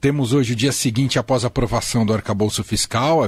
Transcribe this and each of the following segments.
Temos hoje o dia seguinte após a aprovação do arcabouço fiscal,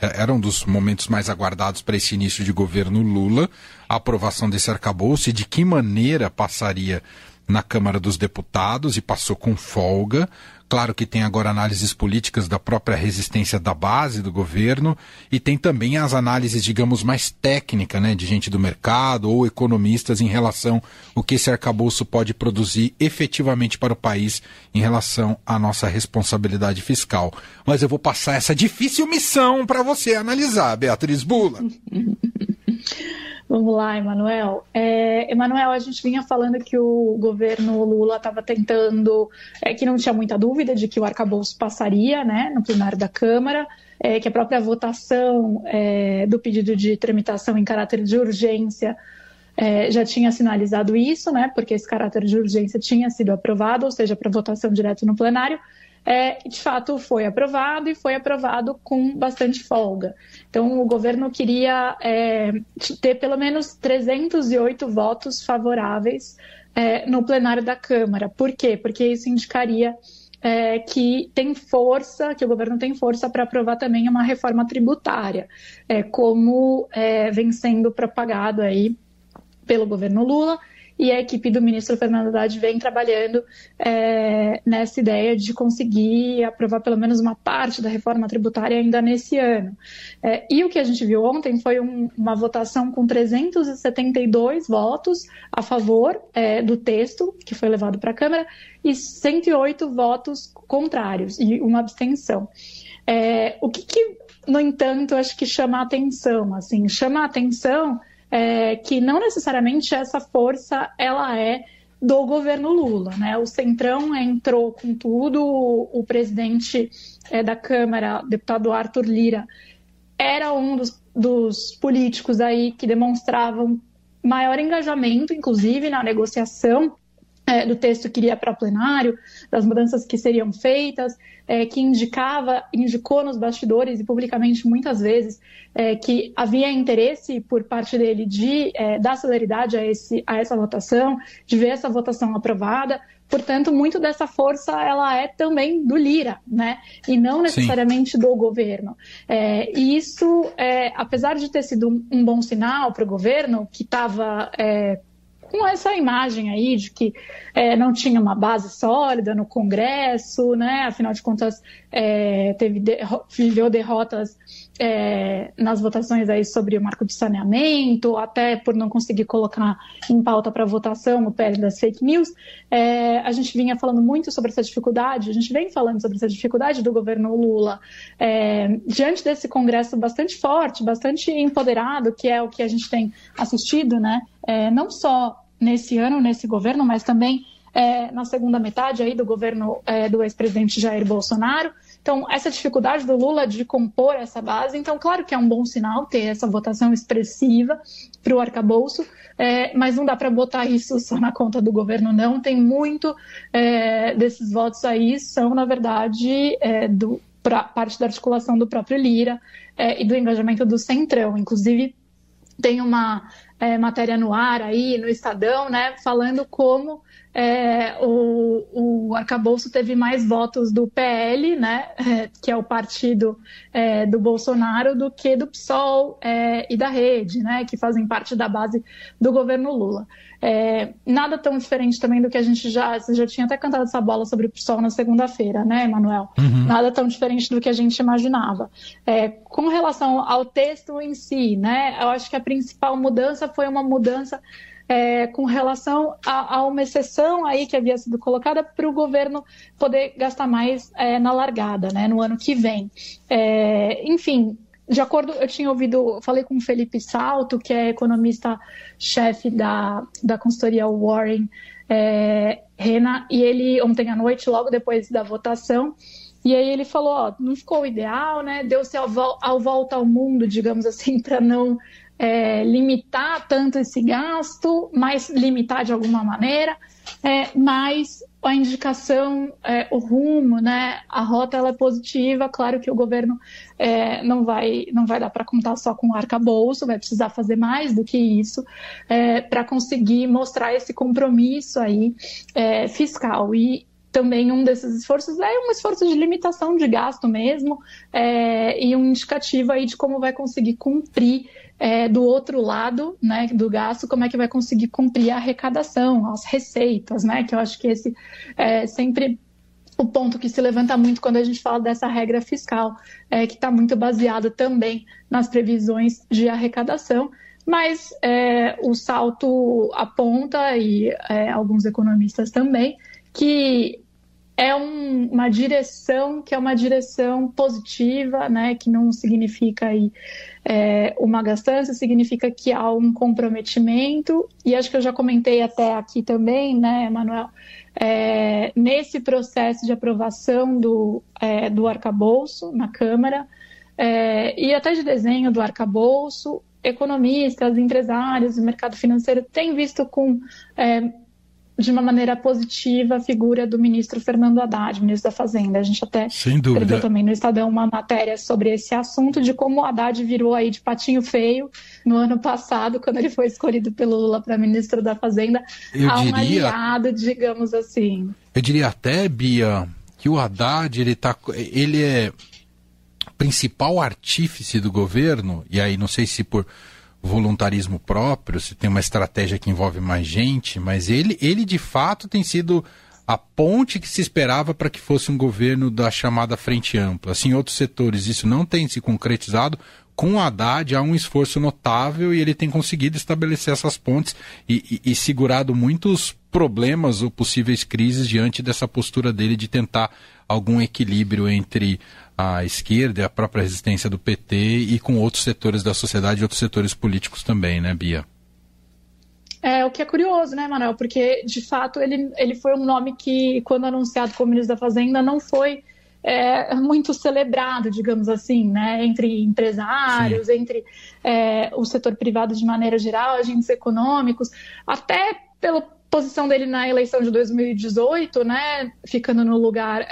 era um dos momentos mais aguardados para esse início de governo Lula, a aprovação desse arcabouço e de que maneira passaria na Câmara dos Deputados, e passou com folga. Claro que tem agora análises políticas da própria resistência da base do governo e tem também as análises, digamos, mais técnicas, né, de gente do mercado ou economistas em relação ao que esse arcabouço pode produzir efetivamente para o país em relação à nossa responsabilidade fiscal. Mas eu vou passar essa difícil missão para você analisar, Beatriz Bulla. Vamos lá, Emanuel. Emanuel, a gente vinha falando que o governo Lula estava tentando, que não tinha muita dúvida de que o arcabouço passaria, né, no plenário da Câmara, que a própria votação do pedido de tramitação em caráter de urgência já tinha sinalizado isso, né, porque esse caráter de urgência tinha sido aprovado, ou seja, para votação direto no plenário. De fato, foi aprovado e foi aprovado com bastante folga. Então, o governo queria ter pelo menos 308 votos favoráveis no plenário da Câmara. Por quê? Porque isso indicaria que tem força, que o governo tem força para aprovar também uma reforma tributária, como vem sendo propagado aí pelo governo Lula. E a equipe do ministro Fernando Haddad vem trabalhando nessa ideia de conseguir aprovar pelo menos uma parte da reforma tributária ainda nesse ano. E o que a gente viu ontem foi uma votação com 372 votos a favor do texto que foi levado para a Câmara e 108 votos contrários e uma abstenção. No entanto, acho que chama a atenção, assim, que não necessariamente essa força ela é do governo Lula, né? O Centrão entrou com tudo, o presidente da Câmara, deputado Arthur Lira, era um dos políticos aí que demonstravam maior engajamento, inclusive na negociação do texto que iria para plenário, das mudanças que seriam feitas, que indicou nos bastidores e publicamente muitas vezes que havia interesse por parte dele de dar celeridade a essa votação, de ver essa votação aprovada. Portanto, muito dessa força ela é também do Lira, né? E não necessariamente do governo. E isso, apesar de ter sido um bom sinal para o governo, que estava com essa imagem aí de que não tinha uma base sólida no Congresso, né? Afinal de contas, viveu derrotas nas votações aí sobre o marco de saneamento, até por não conseguir colocar em pauta para votação o PL das fake news. A gente vinha falando muito sobre essa dificuldade, a gente vem falando sobre essa dificuldade do governo Lula diante desse Congresso bastante forte, bastante empoderado, que é o que a gente tem assistido, né? Não só nesse ano, nesse governo, mas também na segunda metade aí do governo do ex-presidente Jair Bolsonaro. Então, essa dificuldade do Lula de compor essa base, então, claro que é um bom sinal ter essa votação expressiva para o arcabouço, mas não dá para botar isso só na conta do governo, não. Tem muito desses votos aí, são, na verdade, parte da articulação do próprio Lira e do engajamento do Centrão. Inclusive, tem uma matéria no ar aí, no Estadão, né, falando como o arcabouço teve mais votos do PL, né, que é o partido do Bolsonaro, do que do PSOL e da Rede, né, que fazem parte da base do governo Lula. Nada tão diferente também do que você já tinha até cantado essa bola sobre o PSOL na segunda-feira, né, Emanuel? Uhum. Nada tão diferente do que a gente imaginava. Com relação ao texto em si, né, eu acho que a principal mudança foi uma mudança com relação a uma exceção aí que havia sido colocada para o governo poder gastar mais na largada, né, no ano que vem. Enfim, de acordo, falei com o Felipe Salto, que é economista-chefe da consultoria Warren, e ele ontem à noite, logo depois da votação, e aí ele falou, não ficou ideal, né, deu-se a volta ao mundo, digamos assim, para não limitar tanto esse gasto, mas limitar de alguma maneira, mas a indicação, o rumo, né, a rota ela é positiva. Claro que o governo não vai dar para contar só com o arcabouço, vai precisar fazer mais do que isso para conseguir mostrar esse compromisso aí fiscal. E também um desses esforços é um esforço de limitação de gasto mesmo, e um indicativo aí de como vai conseguir cumprir do outro lado, né, do gasto, como é que vai conseguir cumprir a arrecadação, as receitas, né, que eu acho que esse é sempre o ponto que se levanta muito quando a gente fala dessa regra fiscal, que está muito baseada também nas previsões de arrecadação. Mas o Salto aponta, e alguns economistas também, que é uma direção que é uma direção positiva, né, que não significa aí, uma gastança, significa que há um comprometimento, e acho que eu já comentei até aqui também, né, Emanuel, nesse processo de aprovação do arcabouço na Câmara, e até de desenho do arcabouço, economistas, empresários do mercado financeiro têm visto de uma maneira positiva a figura do ministro Fernando Haddad, ministro da Fazenda. A gente até escreveu também no Estadão uma matéria sobre esse assunto, de como o Haddad virou aí de patinho feio no ano passado, quando ele foi escolhido pelo Lula para ministro da Fazenda, um aliado, digamos assim. Eu diria até, Bia, que o Haddad, ele é principal artífice do governo, e aí não sei se por voluntarismo próprio, se tem uma estratégia que envolve mais gente, mas ele de fato tem sido a ponte que se esperava para que fosse um governo da chamada frente ampla. Assim, em outros setores isso não tem se concretizado. Com o Haddad há um esforço notável e ele tem conseguido estabelecer essas pontes e segurado muitos problemas ou possíveis crises diante dessa postura dele de tentar algum equilíbrio entre a esquerda e a própria resistência do PT e com outros setores da sociedade e outros setores políticos também, né, Bia? O que é curioso, né, Manuel? Porque, de fato, ele foi um nome que, quando anunciado como ministro da Fazenda, não foi muito celebrado, digamos assim, né, entre empresários, sim, entre o setor privado de maneira geral, agentes econômicos, até pela posição dele na eleição de 2018, né, ficando no lugar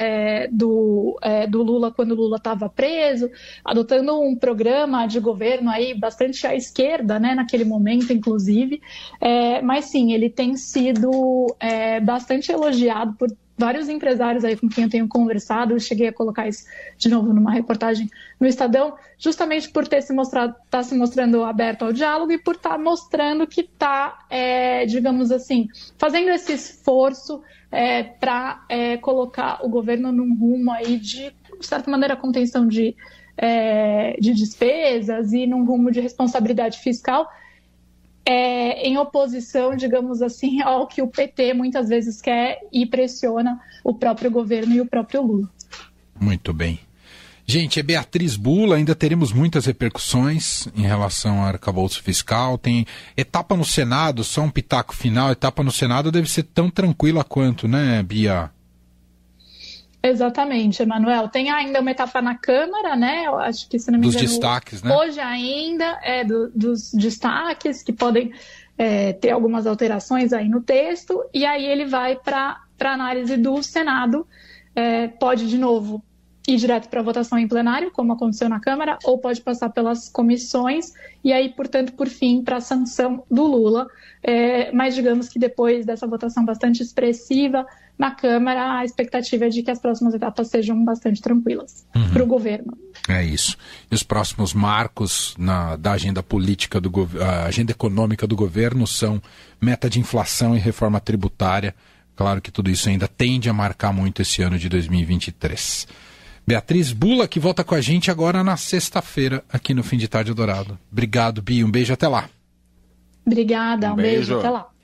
do Lula quando o Lula estava preso, adotando um programa de governo aí bastante à esquerda, né, naquele momento, inclusive. Mas sim, ele tem sido bastante elogiado por vários empresários aí com quem eu tenho conversado. Eu cheguei a colocar isso de novo numa reportagem no Estadão, justamente por estar se mostrando aberto ao diálogo e por estar mostrando que está, digamos assim, fazendo esse esforço para colocar o governo num rumo aí de certa maneira, contenção de despesas e num rumo de responsabilidade fiscal, em oposição, digamos assim, ao que o PT muitas vezes quer e pressiona o próprio governo e o próprio Lula. Muito bem. Gente, é Beatriz Bulla, ainda teremos muitas repercussões em relação ao arcabouço fiscal, tem etapa no Senado, só um pitaco final, etapa no Senado deve ser tão tranquila quanto, né, Bia? Exatamente, Emanuel. Tem ainda uma etapa na Câmara, né? Eu acho que, se não me engano, dos destaques, né? Hoje ainda dos destaques, que podem ter algumas alterações aí no texto, e aí ele vai para análise do Senado. Pode, de novo, ir direto para a votação em plenário, como aconteceu na Câmara, ou pode passar pelas comissões, e aí, portanto, por fim, para a sanção do Lula. Mas digamos que depois dessa votação bastante expressiva na Câmara, a expectativa é de que as próximas etapas sejam bastante tranquilas para o governo. É isso. E os próximos marcos da agenda política, a agenda econômica do governo são meta de inflação e reforma tributária. Claro que tudo isso ainda tende a marcar muito esse ano de 2023. Beatriz Bulla, que volta com a gente agora na sexta-feira, aqui no Fim de Tarde Dourado. Obrigado, Bi. Um beijo, até lá. Obrigada, um beijo, até lá.